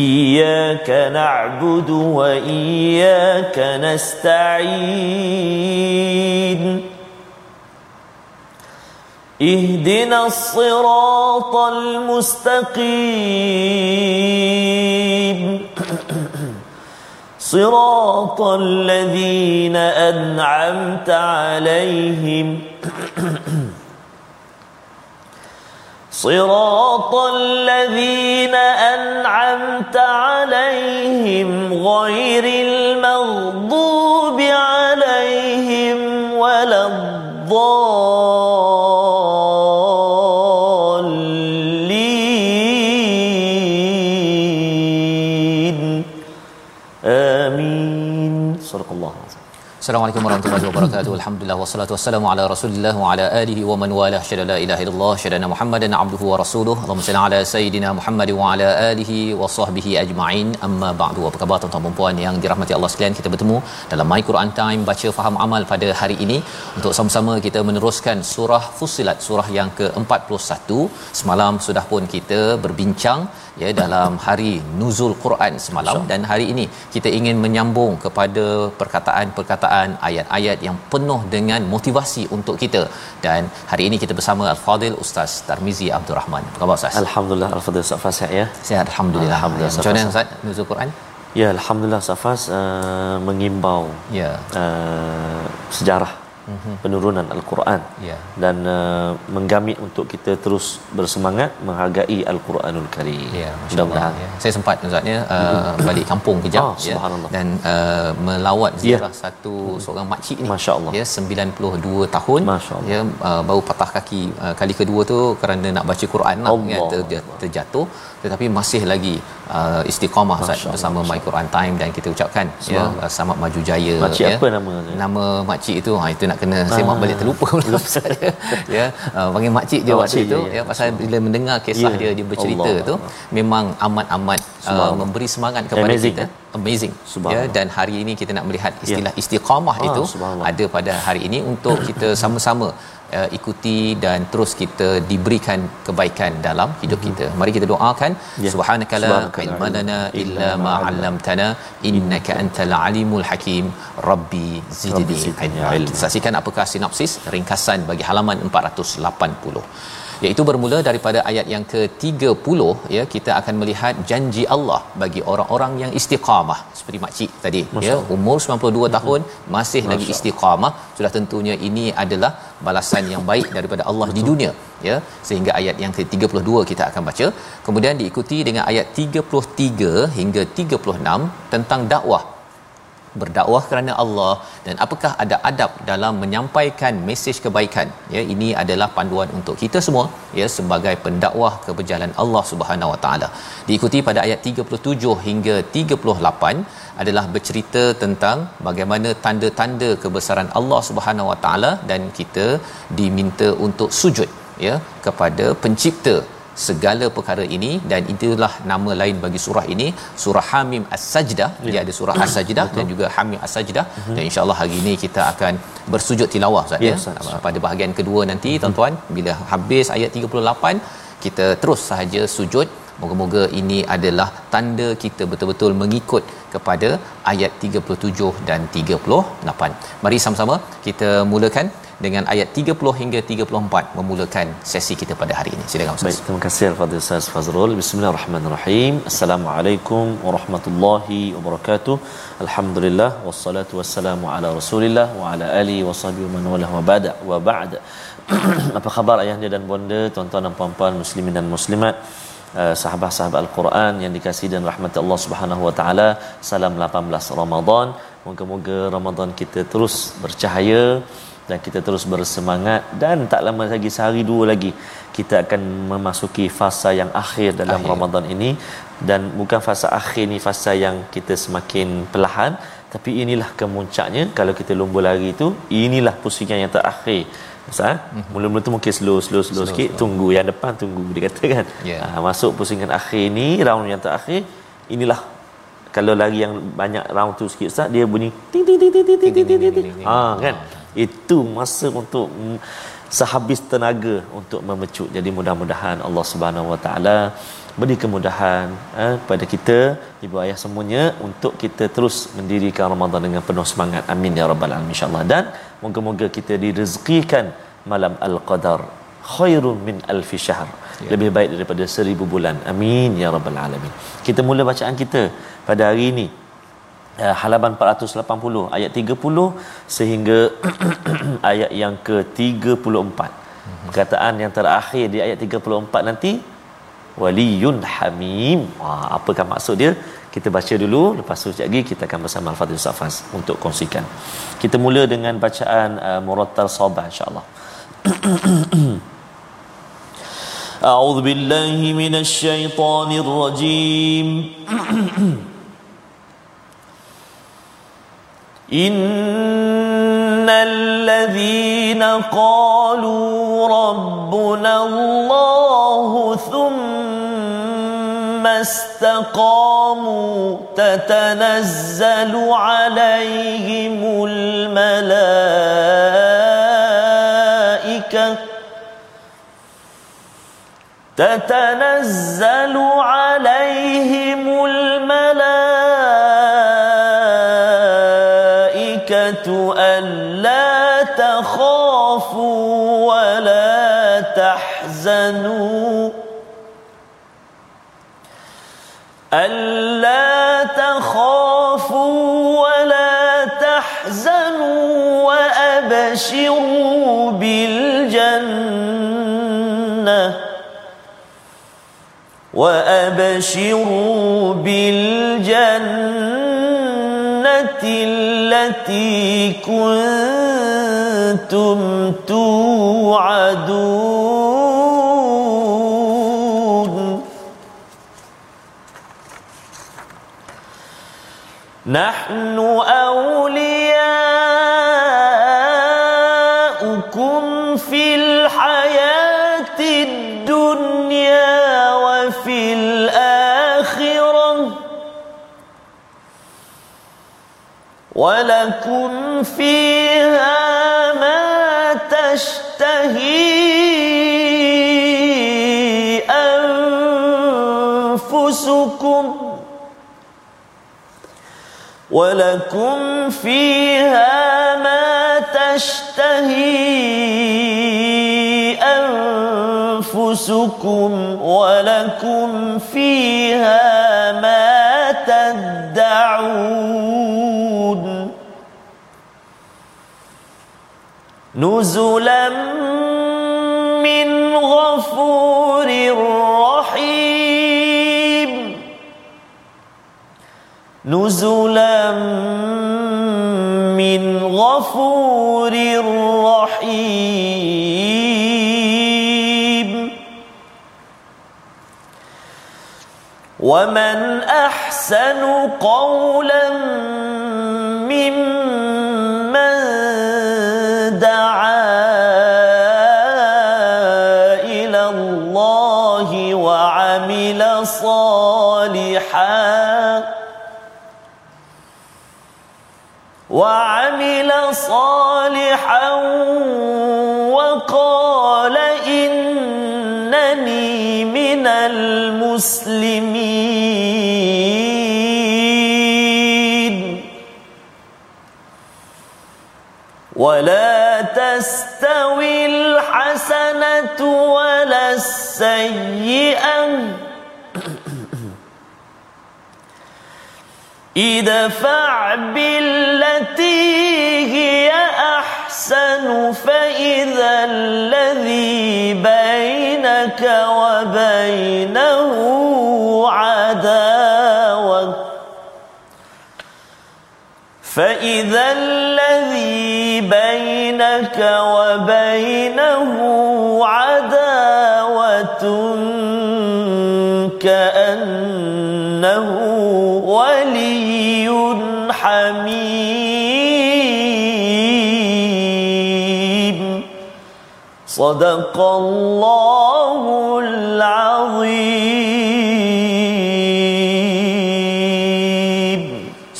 Iyyaka na'budu wa iyyaka nasta'in. Ihdinas siratal mustaqim. صراط الذين أنعمت عليهم صراط الذين أنعمت عليهم غير المغضوب عليهم ولا الضالين Assalamualaikum warahmatullahi wabarakatuh. Alhamdulillah wassalatu wassalamu ala Rasulillah wa ala alihi wa man walah. Syada la ilaha illallah, syada Muhammadan abduhu wa rasuluh. Allahumma salli ala sayidina Muhammad wa ala alihi wa sahbihi ajma'in. Amma ba'du. Apa khabar tuan-tuan dan puan yang dirahmati Allah sekalian? Kita bertemu dalam My Quran Time baca faham amal pada hari ini untuk sama-sama kita meneruskan surah Fusilat, surah yang ke-41. Semalam sudah pun kita berbincang ya dalam hari nuzul Quran semalam, dan hari ini kita ingin menyambung kepada perkataan-perkataan ayat-ayat yang penuh dengan motivasi untuk kita. Dan hari ini kita bersama Al-Fadil Ustaz Tarmizi Abdul Rahman. Apa khabar Ustaz? Alhamdulillah Al-Fadil Safaz ya. Sihat alhamdulillah. Macam mana Ustaz nuzul Quran? Ya alhamdulillah Safaz mengimbau ya sejarah penurunan Al-Quran dan menggamit untuk kita terus bersemangat menghargai Al-Quranul Karim. Ya, mudah-mudahan. Ya. Saya sempat Ustaz ya balik kampung kejap dan melawat ziarah seorang makcik ni. Masya-Allah. Ya 92 tahun. Masya-Allah. Ya baru patah kaki kali kedua tu kerana nak baca Quran lah ya, terjatuh, tetapi masih lagi istiqamah Ustaz bersama My Quran Time, dan kita ucapkan ya selamat maju jaya. Makcik ya. Apa nama dia? Nama makcik itu itu nak kena semak balik, terlupa pula Ustaz ya. Ya panggil makcik dia waktu itu ya, pasal bila mendengar kisah dia bercerita Allah. Tu memang amat-amat memberi semangat kepada kita. Amazing ya, dan hari ini kita nak melihat istilah istiqamah itu ada pada hari ini untuk kita sama-sama ikuti dan terus kita diberikan kebaikan dalam hidup kita. Mari kita doakan subhanakala ilmalana illa ma 'allamtana innaka antal alimul hakim rabbi zidni ilma. Saksikan apakah sinopsis ringkasan bagi halaman 480, iaitu bermula daripada ayat yang ke-30 ya. Kita akan melihat janji Allah bagi orang-orang yang istiqamah seperti makcik tadi ya, umur 92 tahun masih lagi istiqamah. Sudah tentunya ini adalah balasan yang baik daripada Allah di dunia ya, sehingga ayat yang ke-32 kita akan baca, kemudian diikuti dengan ayat 33 hingga 36 tentang dakwah, berdakwah kerana Allah dan apakah ada adab dalam menyampaikan mesej kebaikan ya. Ini adalah panduan untuk kita semua ya sebagai pendakwah ke jalan Allah Subhanahu Wa Taala. Diikuti pada ayat 37 hingga 38 adalah bercerita tentang bagaimana tanda-tanda kebesaran Allah Subhanahu Wa Taala, dan kita diminta untuk sujud ya kepada pencipta segala perkara ini, dan itulah nama lain bagi surah ini, surah Hamim As-Sajdah. Dia ada surah As-Sajdah dan juga Hamim As-Sajdah, dan insya-Allah hari ini kita akan bersujud tilawah Ustaz ya. Pada bahagian kedua nanti tuan-tuan bila habis ayat 38 kita terus sahaja sujud. Moga-moga ini adalah tanda kita betul-betul mengikut kepada ayat 37 dan 38. Mari sama-sama kita mulakan dengan ayat 30 hingga 34 memulakan sesi kita pada hari ini. Silakan Ustaz. Baik, terima kasih Al-Fadhil Ustaz Fazrul. Bismillahirrahmanirrahim. Assalamualaikum warahmatullahi wabarakatuh. Alhamdulillah wassalatu wassalamu ala Rasulillah wa ala alihi washabihi man wala wa ba'da wa ba'd. Apa khabar ayahanda dan bonda, tuan-tuan dan puan-puan, muslimin dan muslimat, sahabat-sahabat Al-Quran yang dikasihi dan rahmat Allah Subhanahu Wa Taala. Salam 18 Ramadan. Moga-moga Ramadan kita terus bercahaya dan kita terus bersemangat, dan tak lama lagi sehari dua lagi kita akan memasuki fasa yang akhir dalam Ramadan ini, dan bukan fasa akhir ni fasa yang kita semakin perlahan Tapi inilah kemuncaknya. Kalau kita lomba lari tu, inilah pusingan yang terakhir. Ustaz, mula-mula tu mungkin slow sikit, tunggu yang depan, tunggu dia kata kan. Yeah. Masuk pusingan akhir ni, round yang terakhir, inilah kalau lari yang banyak round tu sikit Ustaz, dia bunyi ting ting ting ting ting ting ting. Kan? Itu masa untuk sehabis tenaga untuk memecut. Jadi mudah-mudahan Allah Subhanahu Wa Taala beri kemudahan kepada kita, ibu ayah semuanya, untuk kita terus mendirikan Ramadan dengan penuh semangat. Amin ya rabbal alamin, insya-Allah. Dan moga-moga kita direzekikan malam al-qadar khairun min alf syahr, lebih baik daripada 1000 bulan. Amin ya rabbal alamin. Kita mula bacaan kita pada hari ini, halaman 480 ayat 30 sehingga ayat yang ke-34. Perkataan yang terakhir di ayat 34 nanti, waliyun hamim. Apakah maksud dia? Kita baca dulu, lepas tu sekejap lagi kita akan bersama Al-Fatihah Safaz untuk kongsikan. Kita mula dengan bacaan Murattal Sabah, insya-Allah. A'udzu billahi minasy syaithanir rajim. Innal ladzina qalu rabbuna Allahu thumma istaqamu tatanazzalu alaihimul malaika tatanazzalu alaihimul ألا تخافوا ولا تحزنوا ألا تخافوا ولا تحزنوا وأبشروا بالجنة التي كنتم توعدون نحن أولياؤكم في الحياة الدنيا وفي الآخرة وَلَكُمْ فِيهَا مَا تَشْتَهِي أَنفُسُكُمْ وَلَكُمْ فِيهَا مَا تَشْتَهِي أَنفُسُكُمْ وَلَكُمْ فِيهَا مَا تَدَّعُونَ نُزُلًا مِّنْ غَفُورٍ رَّحِيمٍ نُزُلًا مِّنْ غَفُورٍ رَّحِيمٍ وَمَنْ أَحْسَنُ قَوْلًا مِّمَّنْ دَعَا إِلَى اللَّهِ وَعَمِلَ صَالِحًا وَقَالَ إِنَّنِي مِنَ الْمُسْلِمِينَ وَلَا تَسْتَوِي الْحَسَنَةُ وَلَا السَّيِّئَةُ ادفع بالتي هي أحسن فإذا الذي بينك وبينه عداوة كأنه ولي حميم Sadaqallahul Azim.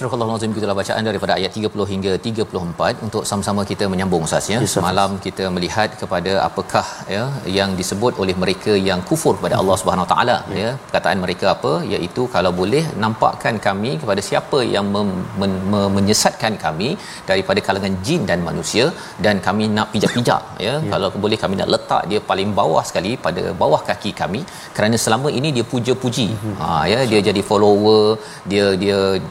Surah Al-Azim, kita bacaan daripada ayat 30 hingga 34 untuk sama-sama kita menyambung Ustaz ya. Semalam kita melihat kepada apakah ya yang disebut oleh mereka yang kufur kepada Allah Subhanahu Wa Taala ya. Perkataan mereka apa, iaitu kalau boleh nampakkan kami kepada siapa yang menyesatkan kami daripada kalangan jin dan manusia, dan kami nak pijak-pijak ya. Kalau boleh kami nak letak dia paling bawah sekali pada bawah kaki kami, kerana selama ini dia puja-puji. Dia jadi follower, dia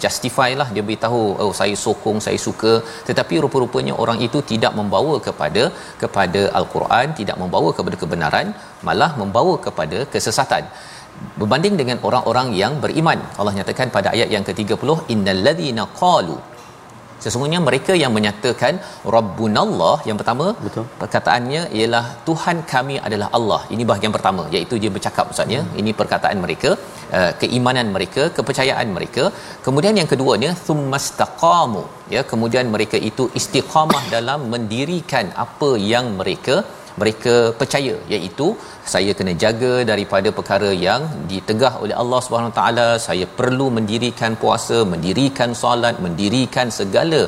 justify lah, dia beritahu oh saya sokong, saya suka, tetapi rupa-rupanya orang itu tidak membawa kepada al-Quran, tidak membawa kepada kebenaran, malah membawa kepada kesesatan. Berbanding dengan orang-orang yang beriman, Allah nyatakan pada ayat yang ke-30, innal ladzina qalu, sesungguhnya mereka yang menyatakan rabbunallah, yang pertama perkataannya ialah Tuhan kami adalah Allah. Ini bahagian pertama, iaitu dia bercakap maksudnya ini perkataan mereka, keimanan mereka, kepercayaan mereka. Kemudian yang keduanya thummastaqamu, ya, kemudian mereka itu istiqamah dalam mendirikan apa yang mereka percaya, iaitu saya kena jaga daripada perkara yang ditegah oleh Allah Subhanahu Wa Taala, saya perlu mendirikan puasa, mendirikan solat, mendirikan segala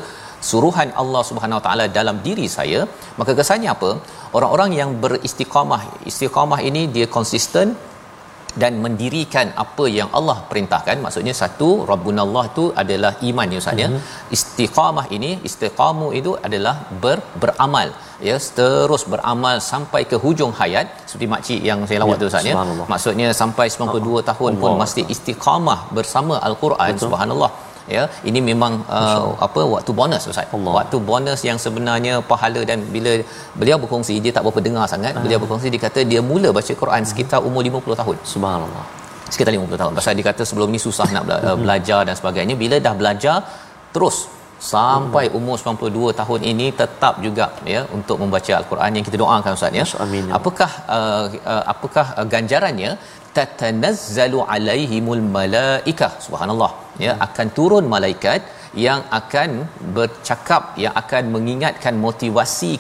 suruhan Allah Subhanahu Wa Taala dalam diri saya. Maka kesannya apa, orang-orang yang beristiqamah ini dia konsisten dan mendirikan apa yang Allah perintahkan. Maksudnya satu, rabbunallah tu adalah iman ya Ustaz ya. Istiqamah ini, istiqamu itu adalah beramal ya, terus beramal sampai ke hujung hayat, seperti mak cik yang saya lawat tu Ustaz ya. Maksudnya sampai 92 tahun pun masih istiqamah bersama al-Quran. Subhanallah ya, ini memang waktu bonus Ustaz. Waktu bonus yang sebenarnya pahala. Dan bila beliau berkongsi, dia tak berapa dengar sangat, beliau berkongsi dia kata dia mula baca Quran sekitar umur 50 tahun. Subhanallah. Sekitar 50 tahun. Pasal dia kata sebelum ni susah nak belajar dan sebagainya. Bila dah belajar terus sampai umur 92 tahun ini tetap juga ya untuk membaca al-Quran, yang kita doakan Ustaz ya. Apakah ganjarannya? Tatanazzalu alaihimul malaikah, subhanallah ya, akan turun malaikat yang akan bercakap, yang akan mengingatkan motivasi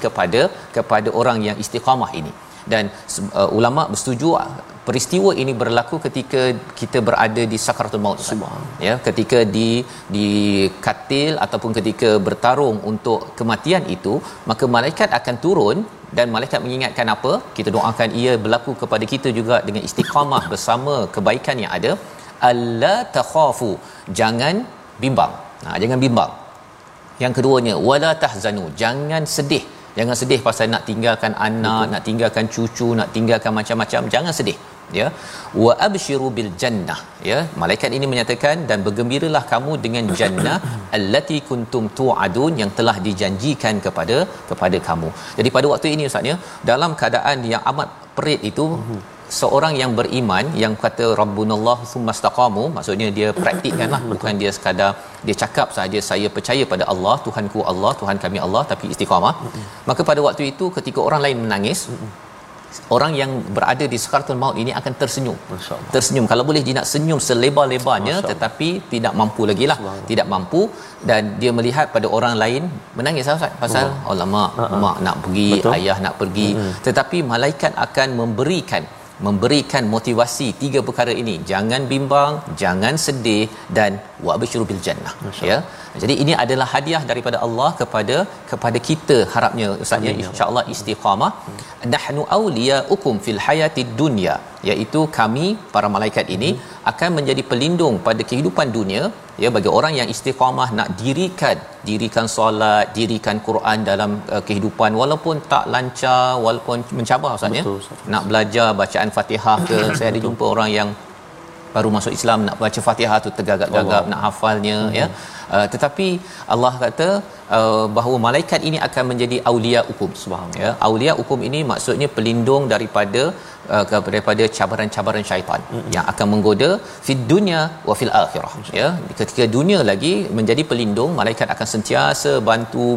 kepada orang yang istiqamah ini. Dan ulama bersetuju peristiwa ini berlaku ketika kita berada di sakaratul maut ya, ketika di katil ataupun ketika bertarung untuk kematian itu, maka malaikat akan turun dan malaikat mengingatkan apa, kita doakan ia berlaku kepada kita juga dengan istiqamah bersama kebaikan yang ada. Alla takhafu, jangan bimbang, jangan bimbang. Yang keduanya wala tahzanu, jangan sedih pasal nak tinggalkan anak, nak tinggalkan cucu, nak tinggalkan macam-macam, jangan sedih ya. Wa abshiru bil jannah ya, malaikat ini menyatakan dan bergembiralah kamu dengan jannah allati kuntum tu'adun, yang telah dijanjikan kepada kamu. Jadi pada waktu ini Ustaz ya, dalam keadaan yang amat perit itu, seorang yang beriman yang kata rabbunallah tsumastaqamu, maksudnya dia praktikkanlah, bukan dia sekadar dia cakap saja saya percaya pada Allah, Tuhanku Allah, Tuhan kami Allah, tapi istiqamah. Maka pada waktu itu ketika orang lain menangis, orang yang berada di sakaratul maut ini akan tersenyum. Masya-Allah. Tersenyum, kalau boleh dia nak senyum selebar-lebarnya, tetapi tidak mampu lagilah, tidak mampu. Dan dia melihat pada orang lain menangis Ustaz pasal alamak, mak nak pergi, ayah nak pergi, tetapi malaikat akan memberikan motivasi tiga perkara ini, jangan bimbang, jangan sedih, dan wabshir bil jannah ya. Jadi ini adalah hadiah daripada Allah kepada kita, harapnya Ustaz ya, insyaallah istiqamah. Nahnu awliyaukum fil hayatid dunya, iaitu kami para malaikat ini akan menjadi pelindung pada kehidupan dunia ya, bagi orang yang istiqamah nak dirikan solat, dirikan Quran dalam kehidupan, walaupun tak lancar, walaupun mencabar Ustaz ya, nak belajar bacaan Fatihah ke. Saya ada jumpa orang yang baru masuk Islam nak baca Fatihah tu tergagap-gagap nak hafalnya ya. Tetapi Allah kata bahawa malaikat ini akan menjadi aulia ukum ya. Aulia ukum ini maksudnya pelindung daripada cabaran-cabaran syaitan yang akan menggoda fid dunya wa fil akhirah ya. Ketika dunia lagi menjadi pelindung, malaikat akan sentiasa bantu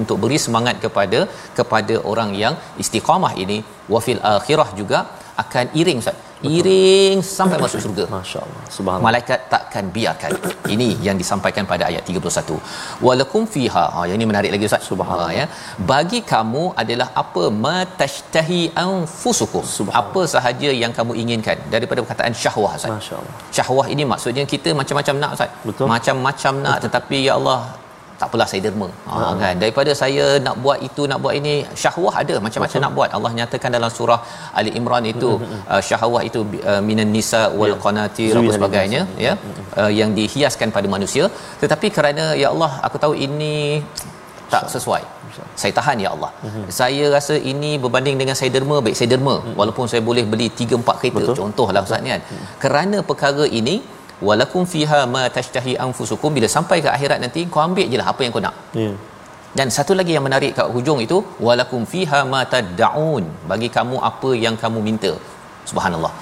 untuk beri semangat kepada orang yang istiqamah ini. Wa fil akhirah juga akan iring Ustaz iring sampai masuk syurga. Masya-Allah, subhanallah. Malaikat takkan biarkan. Ini yang disampaikan pada ayat 31. Walakum fiha. Ha, yang ini menarik lagi Ustaz. Subhanallah ya. Bagi kamu adalah apa matashtahi anfusukum. Apa sahaja yang kamu inginkan daripada perkataan syahwah Ustaz. Masya-Allah. Syahwah ini maksudnya kita macam-macam nak Ustaz. Betul. Macam-macam nak. Betul. Tetapi ya Allah, tak apalah saya derma. Kan, daripada saya nak buat itu, nak buat ini, syahwah ada macam-macam nak buat. Allah nyatakan dalam surah Ali Imran itu syahwah itu minan nisa wal qanatir dan sebagainya ya, yang dihiaskan pada manusia. Tetapi kerana ya Allah, aku tahu ini tak sesuai, saya tahan ya Allah. Saya rasa ini berbanding dengan saya derma, baik saya derma walaupun saya boleh beli 3 4 kereta. Betul. Contohlah Ustaz ni kan. Kerana perkara ini walakum fiha ma tashtahi anfusukum, bila sampai ke akhirat nanti kau ambil jelah apa yang kau nak. Ya. Dan satu lagi yang menarik kat hujung itu, walakum fiha ma tad'un, bagi kamu apa yang kamu minta. Subhanallah.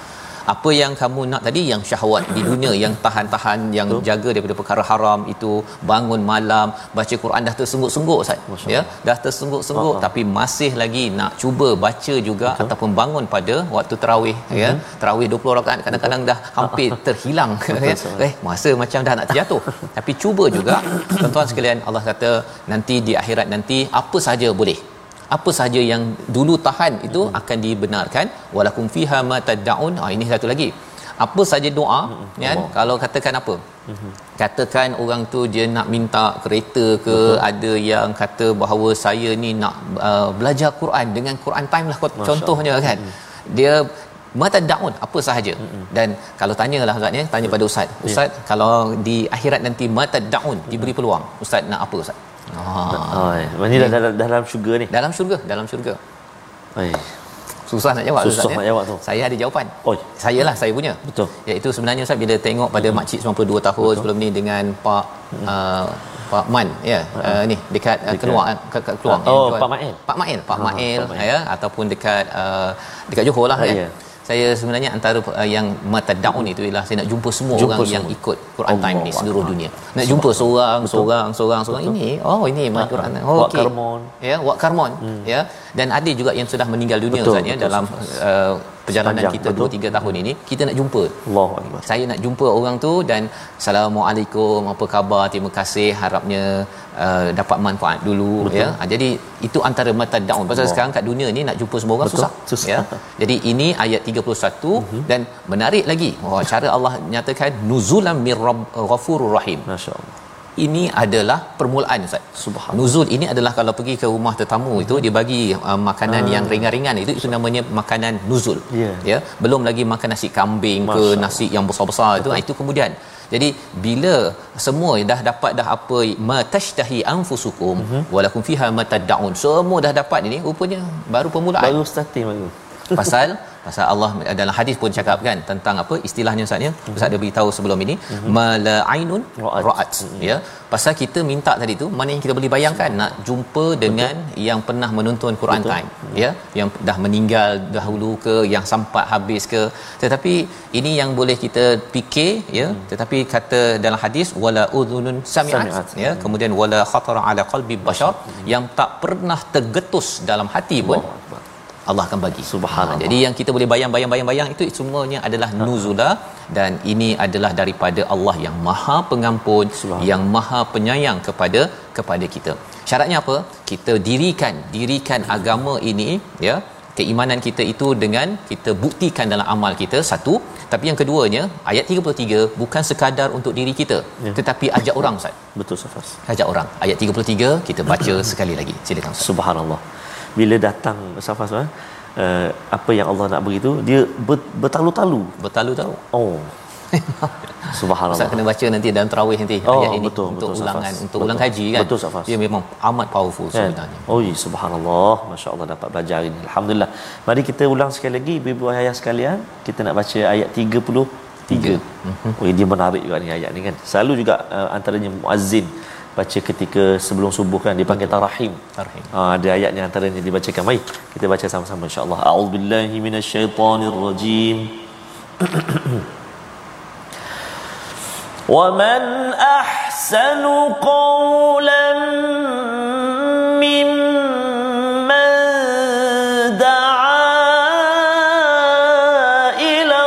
Apa yang kamu nak tadi, yang syahwat di dunia, yang tahan-tahan, yang betul, jaga daripada perkara haram itu, bangun malam, baca Quran dah tersengguk-sengguk Ustaz ya, dah tersengguk-sengguk tapi masih lagi nak cuba baca juga. Betul. Ataupun bangun pada waktu tarawih ya, tarawih 20 rakaat kadang-kadang dah hampir terhilang ya, masa macam dah nak terjatuh tapi cuba juga. Tuan-tuan sekalian, Allah kata nanti di akhirat nanti apa saja boleh, apa sahaja yang dulu tahan itu akan dibenarkan. Walakum fiha ma tad'un. Ah, ini satu lagi, apa sahaja doa kan. Kalau katakan apa, katakan orang tu dia nak minta kereta ke, ada yang kata bahawa saya ni nak belajar Quran dengan Quran Time lah contohnya kan. Dia mata daun apa sahaja. Dan kalau tanyalah Ustaz ni, tanya pada Ustaz, Ustaz kalau di akhirat nanti mata daun diberi peluang, Ustaz nak apa Ustaz? Ini dah dalam syurga ni. Dalam syurga, dalam syurga. Susah nak jawab Ustaz ni. Saya ada jawapan. Sayalah, saya punya. Betul. Iaitu sebenarnya Ustaz, bila tengok pada makcik 92 tahun sebelum ni dengan Pak Pak Man ya, ni dekat keluar kat Keluang. Pak Mail. Ya, ataupun dekat dekat Johor lah kan. Saya sebenarnya antara yang matadaun itu ialah saya nak jumpa semua orang yang ikut Quran Time ni seluruh dunia. Nak jumpa seorang-seorang ini. Ini MyQuran. Wak Karmon. Ya, Wak Karmon ya. Dan ada juga yang sudah meninggal dunia Ustaz ya, dalam perjalanan kita 2-3 tahun ini kita nak jumpa. Allahuakbar. Saya nak jumpa orang tu dan assalamualaikum, apa khabar, terima kasih, harapnya dapat manfaat dulu. Ya, jadi itu antara matadaun. Pasal sekarang kat dunia ni nak jumpa semua orang susah ya. Jadi ini ayat 31 dan menarik lagi cara Allah nyatakan nuzulam mir ghafurur rahim. Masya-Allah. Ini adalah permulaan Ustaz. Subhanallah. Nuzul ini adalah kalau pergi ke rumah tetamu itu dia bagi makanan yang ringan-ringan, itu namanya makanan nuzul. Ya, belum lagi makan nasi kambing ke nasi yang besar-besar itu kemudian. Jadi bila semua dah dapat, dah apa matashtahi anfusukum walakum fiha matadaun, semua dah dapat ini, rupanya baru permulaan. Baru starting baru. Pasal Allah dalam hadis pun cakap kan tentang apa istilahnya Ustaz ya. Ustaz ada beritahu sebelum ini mala ainun ra'at ya. Pasal kita minta tadi tu, mana yang kita boleh bayangkan nak jumpa dengan yang pernah menonton Quran Time ya, yang dah meninggal dahulu ke, yang sempat habis ke. Tetapi ini yang boleh kita fikir ya. Tetapi kata dalam hadis wala udhunun sami'at ya, kemudian wala khatara ala qalbi bashar, yang tak pernah tergetus dalam hati pun Allah akan bagi. Subhanallah. Jadi yang kita boleh bayang-bayang itu semuanya adalah nuzula, dan ini adalah daripada Allah yang Maha Pengampun, yang Maha Penyayang kepada kita. Syaratnya apa? Kita dirikan agama ini ya, keimanan kita itu dengan kita buktikan dalam amal kita satu, tapi yang keduanya ayat 33 bukan sekadar untuk diri kita tetapi ajak orang Ustaz. Betul Safaz. Ajak orang. Ayat 33 kita baca sekali lagi. Silakan Ustaz. Subhanallah. Bila datang Safaz apa yang Allah nak bagi tu dia bertalu-talu. Subhanallah. Ustaz kena baca nanti dalam tarawih nanti ayat ini untuk ulangan, untuk ulang haji kan. Betul Safaz. Dia memang amat powerful sebenarnya. Subhanallah, masya-Allah dapat belajar hari ini. Alhamdulillah. Mari kita ulang sekali lagi ibu-ibu ayah sekalian, kita nak baca ayat 33. Dia menarik juga ni ayat ni kan. Selalu juga antaranya muazzin baca ketika sebelum subuh kan, dipanggil tarhim. Ada ayat yang antaranya dibacakan. Mari kita baca sama-sama insya-Allah. A'udzubillahi minasyaitonirrajim. Wa man ahsanu qawlan mimman da'a ila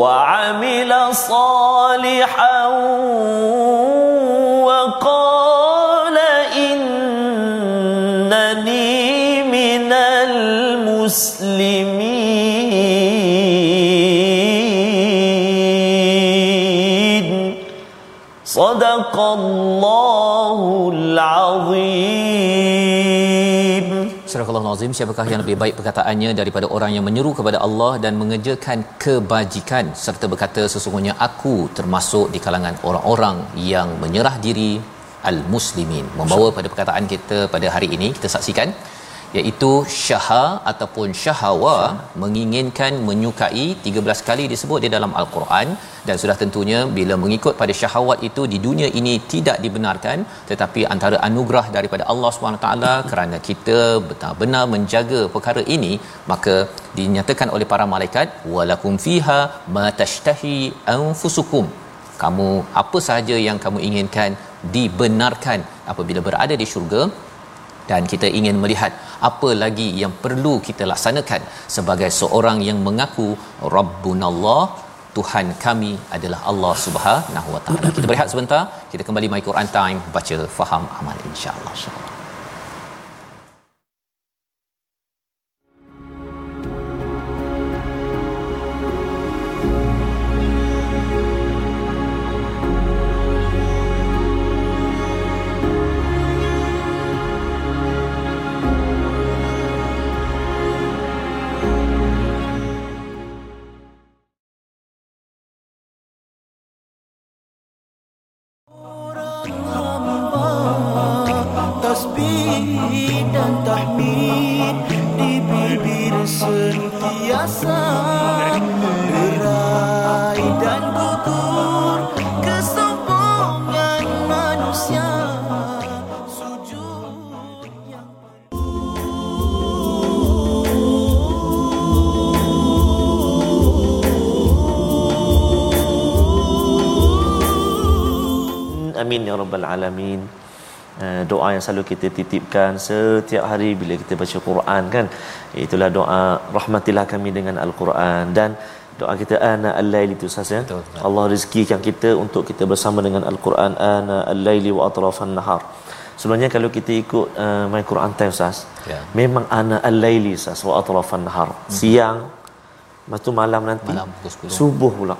وعمل صالحا وقال إنني من المسلمين. صدق الله العظيم. Subhanallah Azim. Siapakah yang lebih baik perkataannya daripada orang yang menyeru kepada Allah dan mengerjakan kebajikan serta berkata sesungguhnya aku termasuk di kalangan orang-orang yang menyerah diri, al-muslimin. Membawa pada perkataan kita pada hari ini kita saksikan, iaitu syaha ataupun syahwa, menginginkan, menyukai, 13 kali disebut di dalam al-Quran. Dan sudah tentunya bila mengikut pada syahwat itu di dunia ini tidak dibenarkan, tetapi antara anugerah daripada Allah SWT kerana kita benar-benar menjaga perkara ini, maka dinyatakan oleh para malaikat, walakum fiha ma tashtahi anfusukum, kamu apa sahaja yang kamu inginkan dibenarkan apabila berada di syurga. Dan kita ingin melihat apa lagi yang perlu kita laksanakan sebagai seorang yang mengaku Rabbunallah, Tuhan kami adalah Allah Subhanahu Wa Taala. Kita berehat sebentar, kita kembali My Quran Time, baca, faham, amal, insya-Allah. Amin ya rabbal alamin. Doa yang selalu kita titipkan setiap hari bila kita baca Quran kan, itulah doa rahmatilah kami dengan al-Quran. Dan doa kita ana al-lail itu saja, Allah rezekikan kita untuk kita bersama dengan al-Quran, ana al-laili wa atrafan nahar. Sebenarnya kalau kita ikut My Quran Time sas, ya, memang ana al-laili sas wa atrafan nahar, siang waktu malam, nanti malam pukul 10 subuh pula.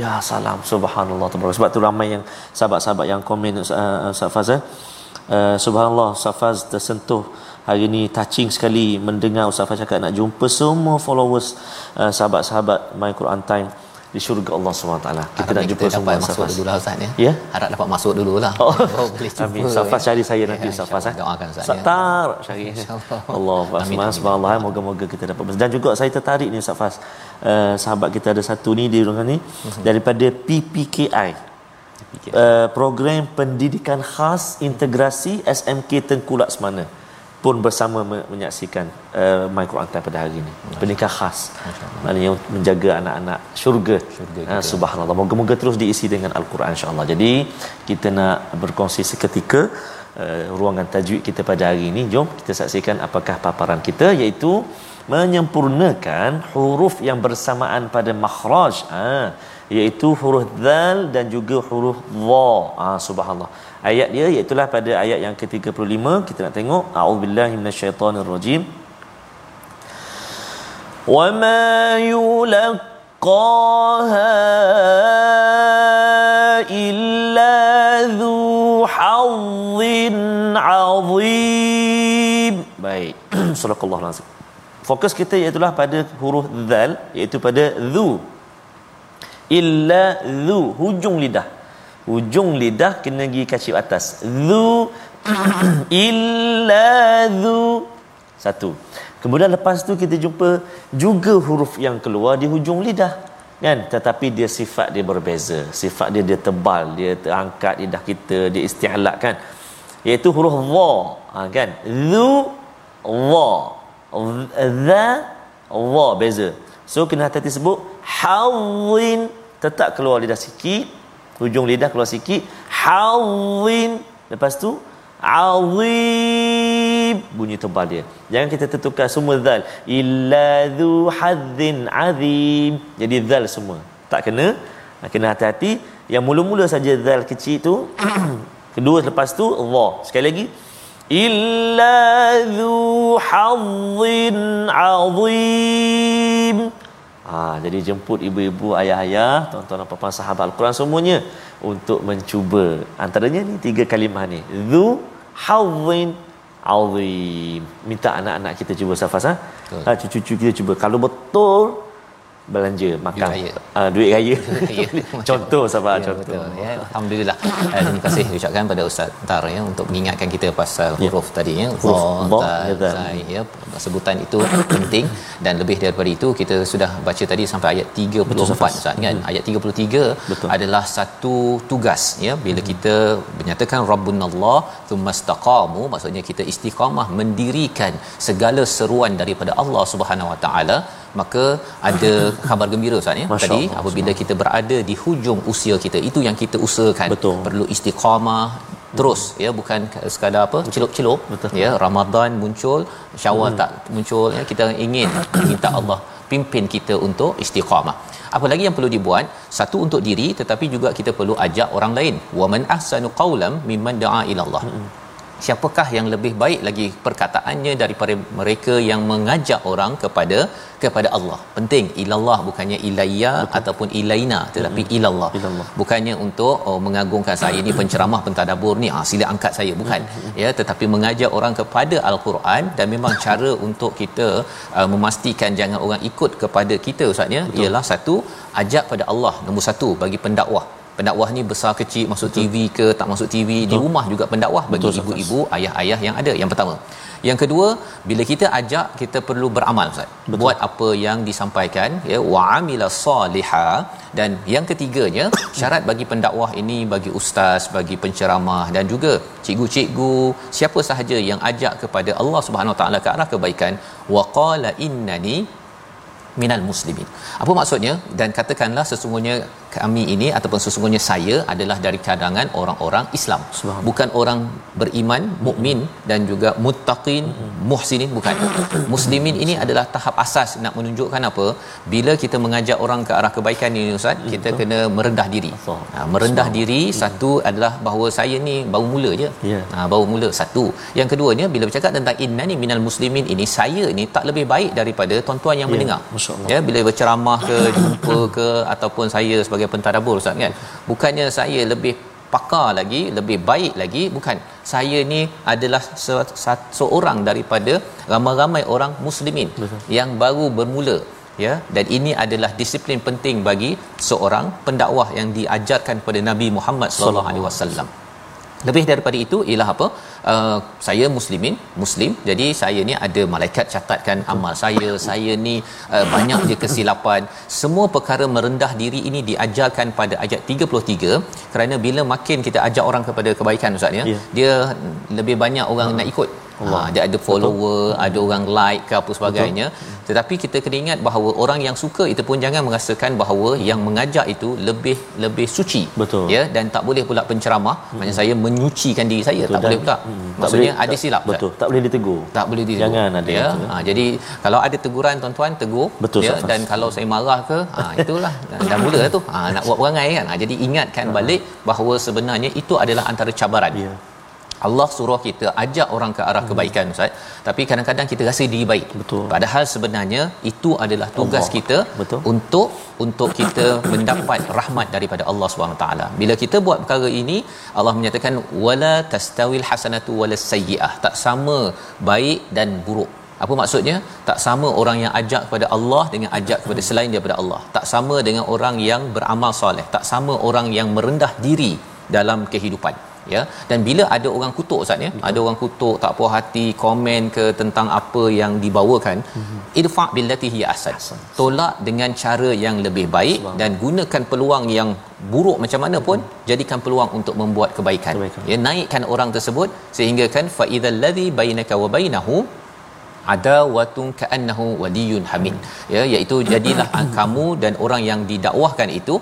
Ya salam, subhanallah tabaraka. Sebab tu ramai yang sahabat-sahabat yang komen Safaz, subhanallah Safaz tersentuh hari ni, touching sekali mendengar Safaz cakap nak jumpa semua followers sahabat-sahabat My Quran Time di syurga Allah Subhanahu taala. Kita nak jumpa semua Safaz dululah Ustaz ya. Ya, harap dapat masuk dululah. Oh, boleh jumpa. Amin. Safaz cari saya nanti ya, Safaz ah. Doakan Ustaz. Satar cari insyaallah. Allah Subhanahu subhanallah, moga-moga kita dapat. Dan juga saya tertarik ni Safaz. Sahabat kita ada satu ni di ruangan ni daripada PPKI. Program Pendidikan Khas Integrasi SMK Tengkulak Semana pun bersama menyaksikan My Quran Time pada hari ini. Pendidikan khas, maknanya menjaga anak-anak syurga subhanallah. Moga-moga terus diisi dengan al-Quran insya-Allah. Jadi kita nak berkongsi seketika ruangan tajwid kita pada hari ini. Jom kita saksikan apakah paparan kita, iaitu menyempurnakan huruf yang bersamaan pada makhraj, iaitu huruf dzal dan juga huruf dha. Subhanallah, ayat dia iaitu pada ayat yang ke-35. Kita nak tengok, a'udzubillahi minasyaitonirrajim, wa ma yulqaha illa dzu hazzin 'azim. Baik, sallallahu alaihi wasallam. Fokus kita iaitu pada huruf dzal, iaitu pada dzu, illa dzu, hujung lidah kena pergi kacip atas, dzu illa dzu satu. Kemudian lepas tu kita jumpa juga huruf yang keluar di hujung lidah kan, tetapi dia sifat dia berbeza, sifat dia tebal, dia terangkat lidah kita, dia istihlak kan, iaitu huruf dha kan, dzu dha dha dha beza. So kena hati-hati sebut hawin, tetap keluar lidah sikit, hujung lidah keluar sikit, hawin, lepas tu azib bunyi tebal dia. Jangan kita tertukar semua zal illa dzu hadzin azim, jadi zal semua tak kena. Kena hati-hati. Yang mula-mula saja zal kecil tu kedua lepas tu dha. Sekali lagi illa dzu hadzin azim. Jadi jemput ibu-ibu, ayah-ayah, tuan-tuan dan puan-puan sahabat Al-Quran semuanya untuk mencuba antaranya ni tiga kalimah ni, dzu hadzin azim. Minta anak-anak kita cuba Safaz, cucu-cucu kita cuba. Kalau betul belanja makan duit raya. Contoh sahabat, contoh betul, ya. Alhamdulillah. Terima kasih diucapkan pada Ustaz Tar ya untuk mengingatkan kita pasal huruf tadi ya. Huruf ya, sebutan itu penting. Dan lebih daripada itu kita sudah baca tadi sampai ayat 34 Ustaz kan. Ayat 33 betul. Adalah satu tugas ya, bila kita menyatakan rabbunallah tsumastaqamu, maksudnya kita istiqamah mendirikan segala seruan daripada Allah Subhanahu Wa Taala, maka ada khabar gembira Ustaz ya. Tadi apabila kita berada di hujung usia kita, itu yang kita usahakan. Betul. Perlu istiqamah terus ya, bukan sekadar apa celup-celup ya. Ramadan muncul, Syawal tak muncul ya, kita ingin minta Allah pimpin kita untuk istiqamah. Apa lagi yang perlu dibuat? Satu untuk diri, tetapi juga kita perlu ajak orang lain. Wa man ahsanu qawlan mimman da'a ila Allah. Siapakah yang lebih baik lagi perkataannya daripada mereka yang mengajak orang kepada Allah. Penting ilallah, bukannya ilayya ataupun ilaina, tetapi ilallah. Bukannya untuk mengagungkan saya ni penceramah pentadabur ni, sila angkat saya, bukan ya, tetapi mengajak orang kepada al-Quran. Dan memang cara untuk kita memastikan jangan orang ikut kepada kita Ustaz ya, ialah satu ajak pada Allah nombor satu bagi pendakwah. Pendakwah ni besar kecil, masuk TV ke tak masuk TV, di rumah juga pendakwah bagi ibu-ibu, ayah-ayah yang ada. Yang pertama. Yang kedua, bila kita ajak kita perlu beramal Ustaz. Buat apa yang disampaikan ya, wa amila saliha. Dan yang ketiganya, syarat bagi pendakwah ini, bagi ustaz, bagi penceramah dan juga cikgu-cikgu, siapa sahaja yang ajak kepada Allah Subhanahu Wa Taala ke arah kebaikan, wa qala innani minal muslimin. Apa maksudnya? Dan katakanlah sesungguhnya kami ini ataupun sesungguhnya saya adalah dari kalangan orang-orang Islam. Bukan orang beriman, mukmin dan juga muttaqin, muhsinin, bukan. Muslimin ini adalah tahap asas nak menunjukkan apa? Bila kita mengajak orang ke arah kebaikan ini Ustaz, kita kena merendah diri. Merendah diri satu adalah bahawa saya ni baru mula je. Baru mula satu. Yang keduanya bila bercakap tentang innani minal muslimin ini, saya ni tak lebih baik daripada tuan-tuan yang mendengar. Ya, bila berceramah ke jumpa ke ataupun saya sebagai pentadabur Ustaz kan, bukannya saya lebih pakar lagi, lebih baik lagi, bukan. Saya ni adalah seorang daripada ramai-ramai orang muslimin yang baru bermula ya. Dan ini adalah disiplin penting bagi seorang pendakwah yang diajarkan kepada Nabi Muhammad sallallahu alaihi wasallam. Lebih daripada itu ialah apa? Saya muslimin, muslim. Jadi saya ni ada malaikat catatkan amal saya. Saya ni banyak je kesilapan. Semua perkara merendah diri ini diajarkan pada ayat 33, kerana bila makin kita ajak orang kepada kebaikan Ustaz ya, dia lebih banyak orang nak ikut. Dia ada follower, ada orang like ke apa sebagainya. Tetapi kita kena ingat bahawa orang yang suka itu pun jangan merasakan bahawa yang mengajak itu lebih suci. Ya, dan tak boleh pula penceramah maknanya saya menyucikan diri saya. Tak boleh pula. Maksudnya ada silap. Tak boleh ditegur. Tak boleh ditegur. Jangan ada. Ya. Jadi kalau ada teguran tuan-tuan tegur ya, dan kalau saya marah ke itulah dah mulalah tu. Nak buat perangai kan. Jadi ingatkan balik bahawa sebenarnya itu adalah antara cabaran. Ya. Allah suruh kita ajak orang ke arah kebaikan Ustaz, tapi kadang-kadang kita rasa diri baik. Padahal sebenarnya itu adalah tugas kita untuk kita mendapat rahmat daripada Allah SWT. Bila kita buat perkara ini, Allah menyatakan wala tastawil hasanatu walas sayyi'ah, tak sama baik dan buruk. Apa maksudnya? Tak sama orang yang ajak kepada Allah dengan ajak kepada selain daripada Allah. Tak sama dengan orang yang beramal soleh, tak sama orang yang merendah diri dalam kehidupan. Ya, dan bila ada orang kutuk Ustaz ya, ada orang kutuk tak puas hati, komen ke tentang apa yang dibawakan, idfa billati hi ahsan, tolak dengan cara yang lebih baik dan gunakan peluang yang buruk macam mana pun, jadikan peluang untuk membuat kebaikan. Ya, naikkan orang tersebut sehingga kan fa idzal ladzi bainaka wa bainahu adawatun ka'annahu waliyyun hamid ya, iaitu jadilah kamu dan orang yang didakwahkan itu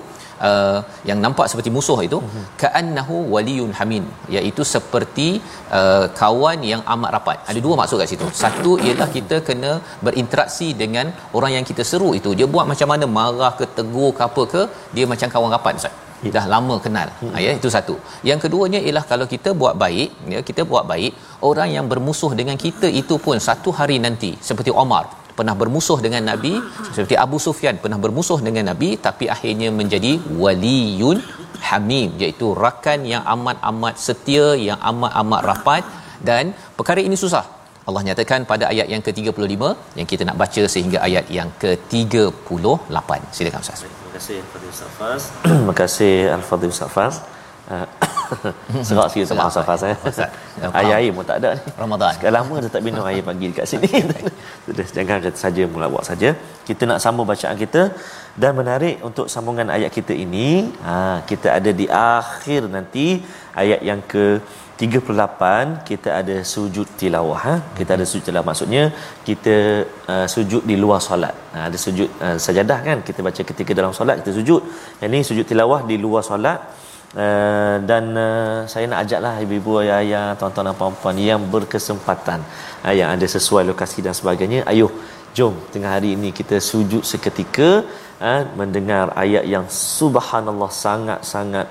yang nampak seperti musuh itu, ka'annahu waliyun hamim, iaitu seperti kawan yang amat rapat. Ada dua maksud kat situ. Satu ialah kita kena berinteraksi dengan orang yang kita seru itu. Dia buat macam mana, marah ke, tegur ke, apa ke, dia macam kawan rapat, Ustaz. Dah lama kenal. Ya, itu satu. Yang keduanya ialah kalau kita buat baik, ya, kita buat baik, orang yang bermusuh dengan kita itu pun satu hari nanti, seperti Omar pernah bermusuh dengan Nabi, seperti Abu Sufyan pernah bermusuh dengan Nabi, tapi akhirnya menjadi waliyun hamim, iaitu rakan yang amat-amat setia, yang amat-amat rapat. Dan perkara ini susah. Allah nyatakan pada ayat yang ke-35 yang kita nak baca sehingga ayat yang ke-38. Silakan Ustaz. Terima kasih Al-Fadhil Safaz. Terima kasih Al-Fadhil Safaz. Serak sikit sama Safaz saya. Air pun tak ada ni. Ramadan. Sekarang lama dah tak minum air pagi dekat sini. Terus jangan kata saja mula buat saja. Kita nak sambung bacaan kita, dan menarik untuk sambungan ayat kita ini, kita ada di akhir nanti ayat yang ke 38 kita ada sujud tilawah. Kita ada sujud tilawah, maksudnya kita sujud di luar solat. Ada sujud sajadah kan, kita baca ketika dalam solat kita sujud. Yang ni sujud tilawah di luar solat. Dan saya nak ajaklah ibu-ibu, ayah-ayah, tuan-tuan dan puan-puan yang berkesempatan, yang ada sesuai lokasi dan sebagainya, ayuh jom tengah hari ini kita sujud seketika mendengar ayat yang subhanallah sangat-sangat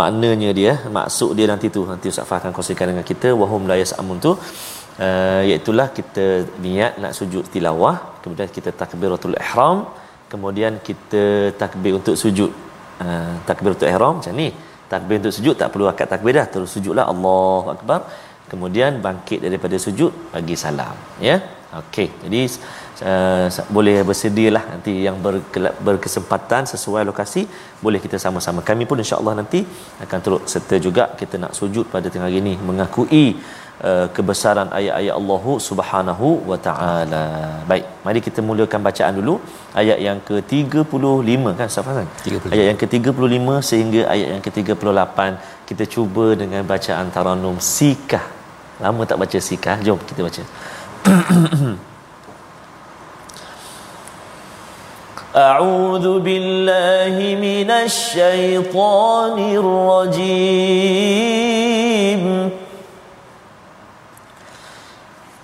maknanya, dia maksud dia nanti tu, nanti Ustaz Fah akan kongsikan dengan kita, wahum la yasamun tu, iaitu lah kita niat nak sujud tilawah, kemudian kita takbiratul ihram, kemudian kita takbir untuk sujud. Takbiratul ihram macam ni, takbir untuk sujud tak perlu akad takbir dah, terus sujudlah Allahu akbar, kemudian bangkit daripada sujud bagi salam, ya. Okey, jadi boleh bersedialah nanti yang berkesempatan sesuai lokasi, boleh kita sama-sama. Kami pun insya-Allah nanti akan turut serta juga, kita nak sujud pada tengah hari ini mengakui kebesaran ayat-ayat Allahu subhanahu wa taala. Baik, mari kita mulakan bacaan dulu ayat yang ke-35 kan Safaz kan? 35. Ayat yang ke-35 sehingga ayat yang ke-38 kita cuba dengan bacaan taranum sikah. Lama tak baca sikah, jom kita baca. أعوذ بالله من الشيطان الرجيم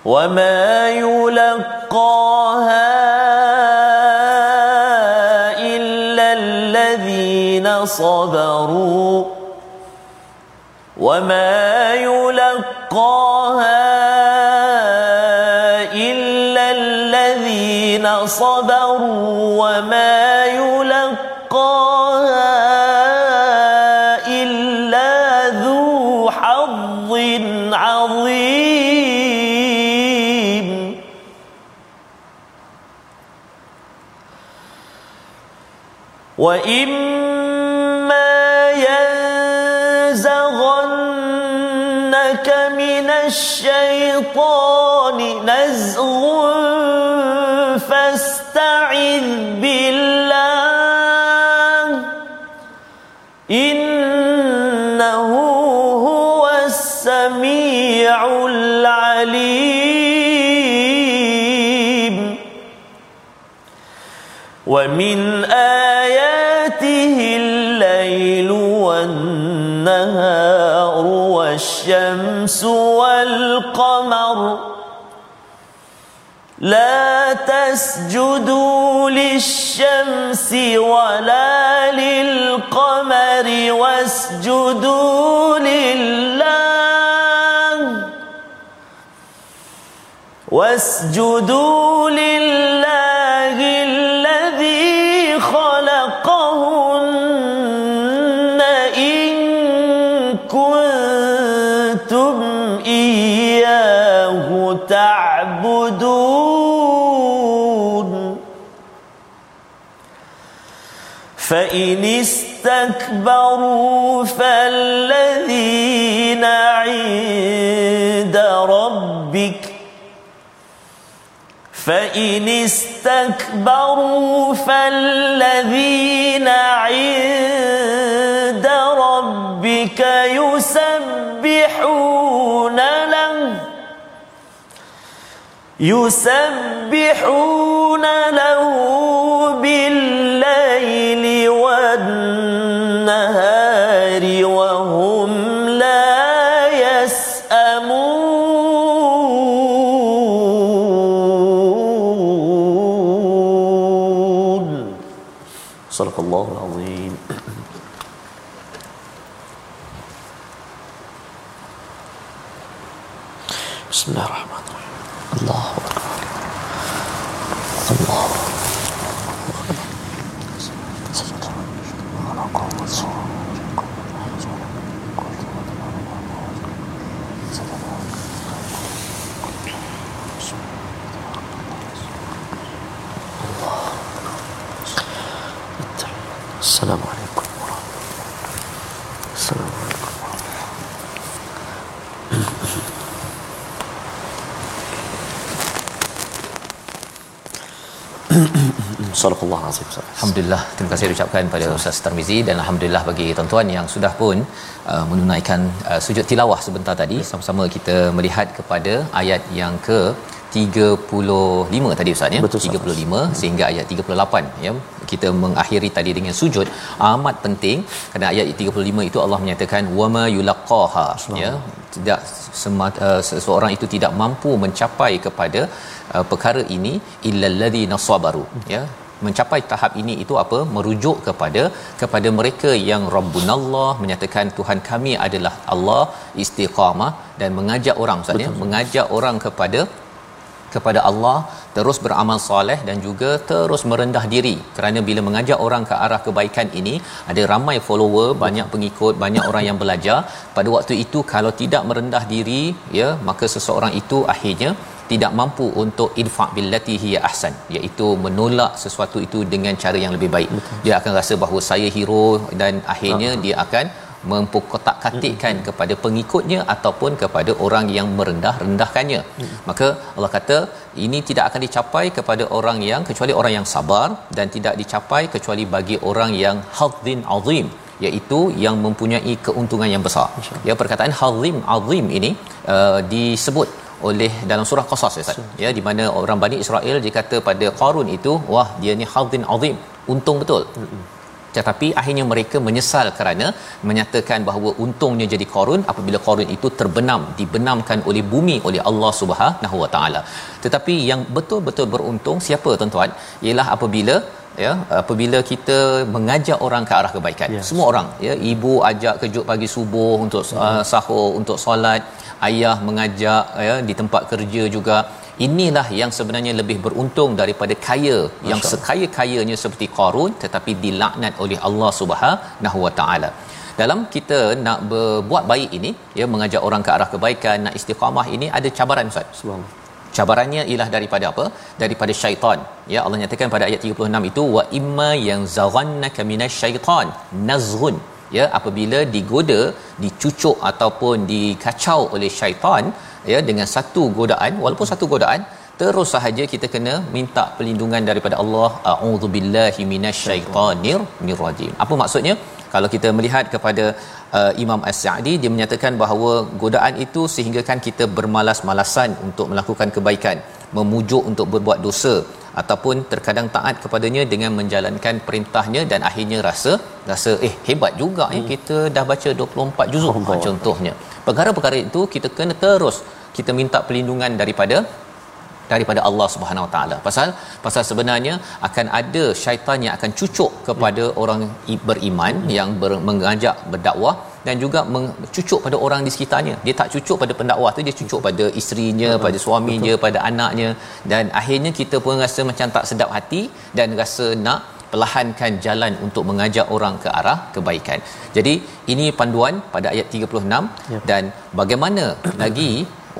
وما يلقاها إلا الذين صبروا وما يلقاها إلا الذين صبروا وما يلقاها إلا ذو حظ عظيم وإما ينزغنك من الشيطان نزغ فاستعذ بالله إنه هو السميع العليم ومن آياته الليل والنهار والشمس والقمر لا تسجدوا للشمس ولا للقمر واسجدوا لله الذي خلقهن إن كنتم إياه تعبدون فإن استكبروا فالذين عند ربك يسبحون له بالليل Sadaqallahul Azim. Bismillahirrahmanirrahim. Allahu Akbar. Allahu Akbar. Assalamualaikum warahmatullahi wabarakatuh. Sallallahu alaihi wasallam. Alhamdulillah, terima kasih ucapkan pada Ustaz Tarmizi dan alhamdulillah bagi tuan-tuan yang sudah pun menunaikan sujud tilawah sebentar tadi. Sama-sama kita melihat kepada ayat yang ke 35 tadi Ustaz ya. Betul, 35 sehingga ayat 38 ya. Kita mengakhiri tadi dengan sujud amat penting kerana ayat 35 itu Allah menyatakan wama yulaqaha ya, tidak seseorang itu tidak mampu mencapai kepada perkara ini illal ladzina sabaru ya. Mencapai tahap ini itu apa, merujuk kepada mereka yang Rabbunallah menyatakan Tuhan kami adalah Allah, istiqamah dan mengajak orang Ustaz ya, mengajak orang kepada Allah, terus beramal soleh dan juga terus merendah diri, kerana bila mengajak orang ke arah kebaikan ini ada ramai follower, banyak pengikut, banyak orang yang belajar. Pada waktu itu kalau tidak merendah diri ya, maka seseorang itu akhirnya tidak mampu untuk infaq billati hiya ahsan, iaitu menolak sesuatu itu dengan cara yang lebih baik. Dia akan rasa bahawa saya hero dan akhirnya dia akan memkotak-katikkan kepada pengikutnya ataupun kepada orang yang merendah-rendahkannya. Maka Allah kata ini tidak akan dicapai kepada orang yang kecuali orang yang sabar, dan tidak dicapai kecuali bagi orang yang hadzin azim, iaitu yang mempunyai keuntungan yang besar. Ya, perkataan hadzin azim ini disebut oleh dalam surah Qasas ya Ustaz ya, di mana orang Bani Israel dia kata pada Qarun itu, wah dia ni hadzin azim, untung betul. Tetapi akhirnya mereka menyesal kerana menyatakan bahawa untungnya jadi Qarun apabila Qarun itu terbenam, dibenamkan oleh bumi oleh Allah Subhanahu Wa Taala. Tetapi yang betul-betul beruntung siapa tuan-tuan, ialah apabila kita mengajak orang ke arah kebaikan. Yes. Semua orang ya, ibu ajak kejut pagi subuh untuk sahur, untuk solat, ayah mengajak ya, di tempat kerja juga. Inilah yang sebenarnya lebih beruntung daripada kaya, Masya yang sekaya-kayanya seperti Qarun tetapi dilaknat oleh Allah Subhanahu Wa Taala. Dalam kita nak berbuat baik ini ya, mengajak orang ke arah kebaikan, nak istiqamah ini ada cabaran Ustaz. Subhanallah. Cabarannya ialah daripada apa? Daripada syaitan. Ya, Allah nyatakan pada ayat 36 itu wa imma yang zaghannaka minasyaitan nazghun. Ya, apabila digoda, dicucuk ataupun dikacau oleh syaitan ya dengan satu godaan, walaupun satu godaan, terus sahaja kita kena minta perlindungan daripada Allah. A'udzubillahi minasyaitanirrajim. Apa maksudnya? Kalau kita melihat kepada Imam As-Sa'di, dia menyatakan bahawa godaan itu sehinggakan kita bermalas-malasan untuk melakukan kebaikan, memujuk untuk berbuat dosa, ataupun terkadang taat kepadanya dengan menjalankan perintahnya dan akhirnya rasa hebat juga ya, kita dah baca 24 juzuk contohnya. Perkara-perkara itu kita kena terus kita minta perlindungan daripada Allah Subhanahu Wa Taala, pasal sebenarnya akan ada syaitan yang akan cucuk kepada orang beriman yang mengajak berdakwah, dan juga mencucuk pada orang di sekitarnya. Dia tak cucuk pada pendakwah tu, dia cucuk pada isterinya, pada suaminya, pada anaknya, dan akhirnya kita pun rasa macam tak sedap hati dan rasa nak perlahankan jalan untuk mengajak orang ke arah kebaikan. Jadi ini panduan pada ayat 36 ya. Dan bagaimana lagi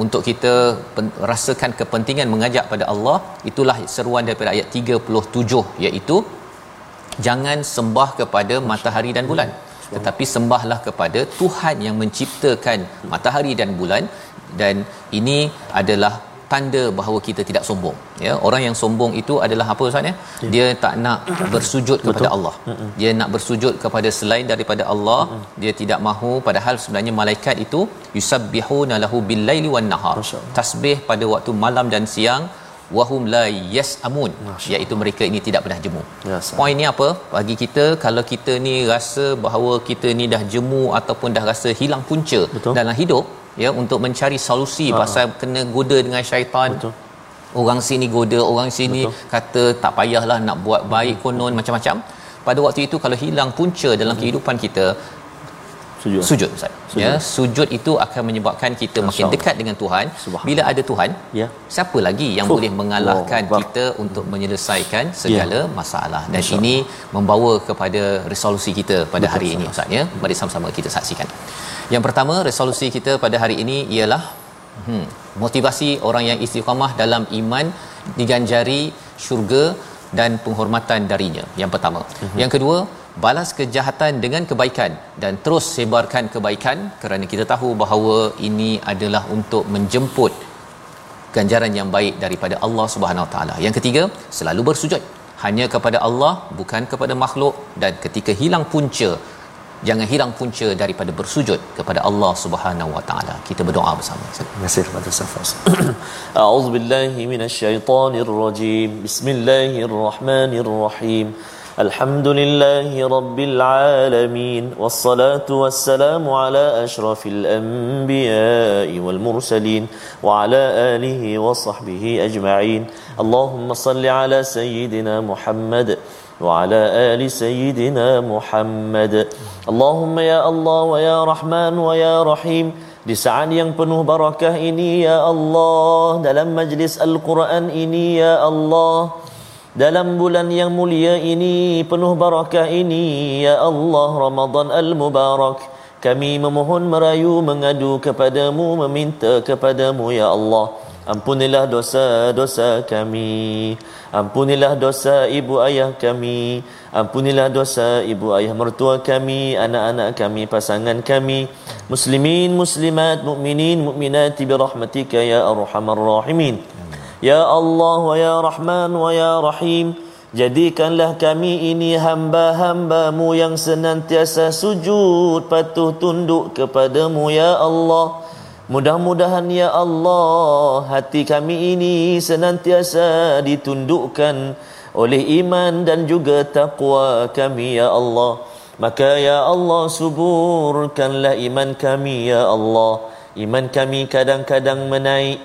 untuk kita rasakan kepentingan mengajak pada Allah, itulah seruan daripada ayat 37, iaitu jangan sembah kepada matahari dan bulan, tetapi sembahlah kepada Tuhan yang menciptakan matahari dan bulan. Dan ini adalah tanda bahawa kita tidak sombong ya. Orang yang sombong itu adalah apa Ustaz ya, dia tak nak bersujud kepada Allah, dia nak bersujud kepada selain daripada Allah, dia tidak mahu. Padahal sebenarnya malaikat itu yusabbihuna lahu billaili wan nahar, tasbih pada waktu malam dan siang, wahum la yasamun, iaitu mereka ini tidak pernah jemu. Poin ni apa bagi kita? Kalau kita ni rasa bahawa kita ni dah jemu ataupun dah rasa hilang punca dalam hidup ya, untuk mencari solusi pasal kena goda dengan syaitan. Orang sini goda, orang sini kata tak payahlah nak buat baik konon macam-macam. pada waktu itu kalau hilang punca dalam kehidupan kita, sujud Ustaz. Sujud. Ya, sujud itu akan menyebabkan kita makin dekat dengan Tuhan. Bila ada Tuhan, ya, siapa lagi yang boleh mengalahkan kita untuk menyelesaikan segala masalah. Dan ini membawa kepada resolusi kita pada hari ini Ustaz ya. Mari sama-sama kita saksikan. Yang pertama, resolusi kita pada hari ini ialah motivasi orang yang istiqamah dalam iman diganjari syurga dan penghormatan darinya. Yang pertama. Yang kedua, balas kejahatan dengan kebaikan dan terus sebarkan kebaikan, kerana kita tahu bahawa ini adalah untuk menjemput ganjaran yang baik daripada Allah Subhanahu Wa Taala. Yang ketiga, selalu bersujud hanya kepada Allah, bukan kepada makhluk, dan ketika hilang punca, jangan hilang punca daripada bersujud kepada Allah Subhanahu Wa Taala. Kita berdoa bersama. Terima kasih kepada Safaz. A'udzubillahi minasyaitonirrajim. Bismillahirrahmanirrahim. Alhamdulillahi rabbil alamin, wassalatu wassalamu ala ashrafil anbiya'i wal mursalin wa ala alihi wa sahbihi ajma'in. Allahumma salli ala sayyidina Muhammad وعلى آل سيدنا محمد. اللهم يا الله ويا رحمن ويا رحيم. Di saat yang penuh barakah ini ya Allah, dalam majlis Al-Quran ini ya Allah, dalam bulan yang mulia ini, penuh barakah ini ya Allah, Ramadan Al-Mubarak, kami memohon, merayu, mengadu kepadamu, meminta kepadamu ya Allah. Ampunilah dosa-dosa kami. Ampunilah dosa ibu ayah kami. Ampunilah dosa ibu ayah mertua kami, anak-anak kami, pasangan kami. Muslimin, muslimat, mukminin, mukminati birahmatika ya arhamar rahimin. Ya Allah wa ya Rahman wa ya Rahim, jadikanlah kami ini hamba-hambamu yang senantiasa sujud, patuh tunduk kepadamu ya Allah. Mudah-mudahan ya Allah, hati kami ini senantiasa ditundukkan oleh iman dan juga taqwa kami ya Allah. Maka ya Allah, suburkanlah iman kami ya Allah. Iman kami kadang-kadang menaik,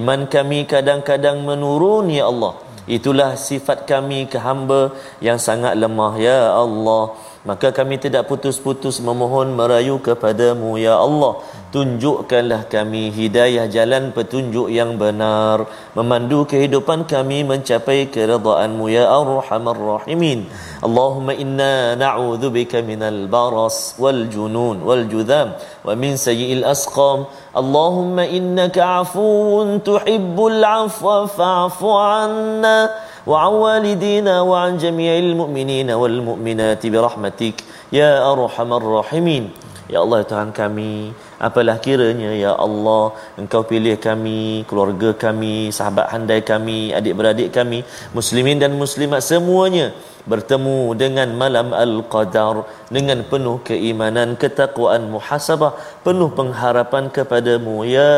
iman kami kadang-kadang menurun ya Allah. Itulah sifat kami kehamba yang sangat lemah ya Allah. Maka kami tidak putus-putus memohon, merayu kepadamu ya Allah. Tunjukkanlah kami hidayah, jalan petunjuk yang benar, memandu kehidupan kami mencapai keridaan-Mu ya Arhamar Rahimin. Allahumma inna na'udzubika minal baras wal junun wal judham wa min sayyi'il asqam. Allahumma innaka 'afuwun tuhibbul 'afwa fa'fu 'anna وعن والدينا وعن جميع المؤمنين والمؤمنات برحمتك يا أرحم الراحمين. Ya Allah, Tuhan kami, apalah kiranya ya Allah, Engkau pilih kami, keluarga kami, sahabat handai kami, adik-beradik kami, muslimin dan muslimat semuanya bertemu dengan malam Al-Qadar dengan penuh keimanan, ketakwaan, muhasabah, penuh pengharapan kepadamu ya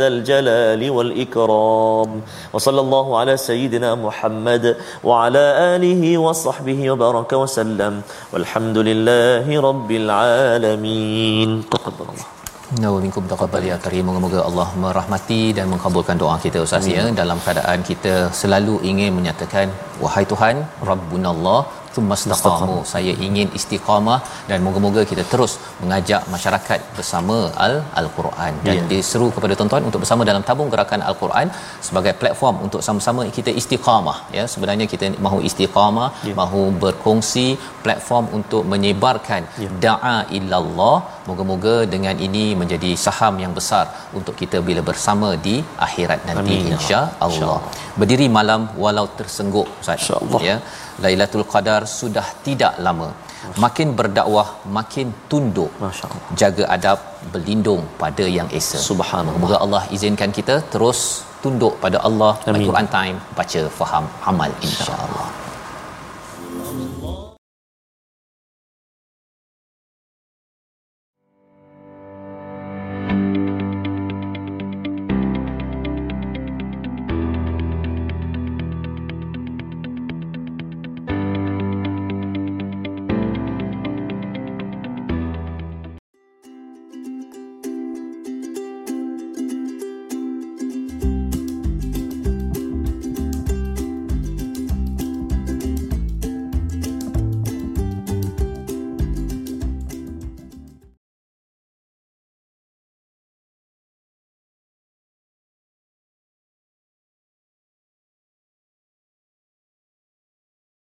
Dzal Jalali wal Ikram. Wa sallallahu ala sayyidina Muhammad wa ala alihi wa sahbihi wa baraka wa sallam, walhamdulillahi rabbil alamin. Taqabbalallah. Nawaminkum taqabbal ya karim. Moga-moga Allah merahmati dan mengabulkan doa kita Ustaz ya, dalam keadaan kita selalu ingin menyatakan wahai Tuhan Rabbunallah thumma istaqamu. Saya ingin istiqamah, dan moga-moga kita terus mengajak masyarakat bersama Al-Quran, dan diseru kepada tuan-tuan untuk bersama dalam tabung gerakan Al-Quran sebagai platform untuk sama-sama kita istiqamah ya. Sebenarnya kita mahu istiqamah, mahu berkongsi platform untuk menyebarkan da'a ilallah. Moga-moga dengan ini menjadi saham yang besar untuk kita bila bersama di akhirat nanti insya-Allah. Berdiri malam walau tersengguk Ustaz ya. Lailatul Qadar sudah tidak lama. Makin berdakwah, makin tunduk. Jaga adab, berlindung pada yang esa. Subhanallah. Moga Allah izinkan kita terus tunduk pada Allah. Al-Quran Time, baca, faham, amal insya-Allah.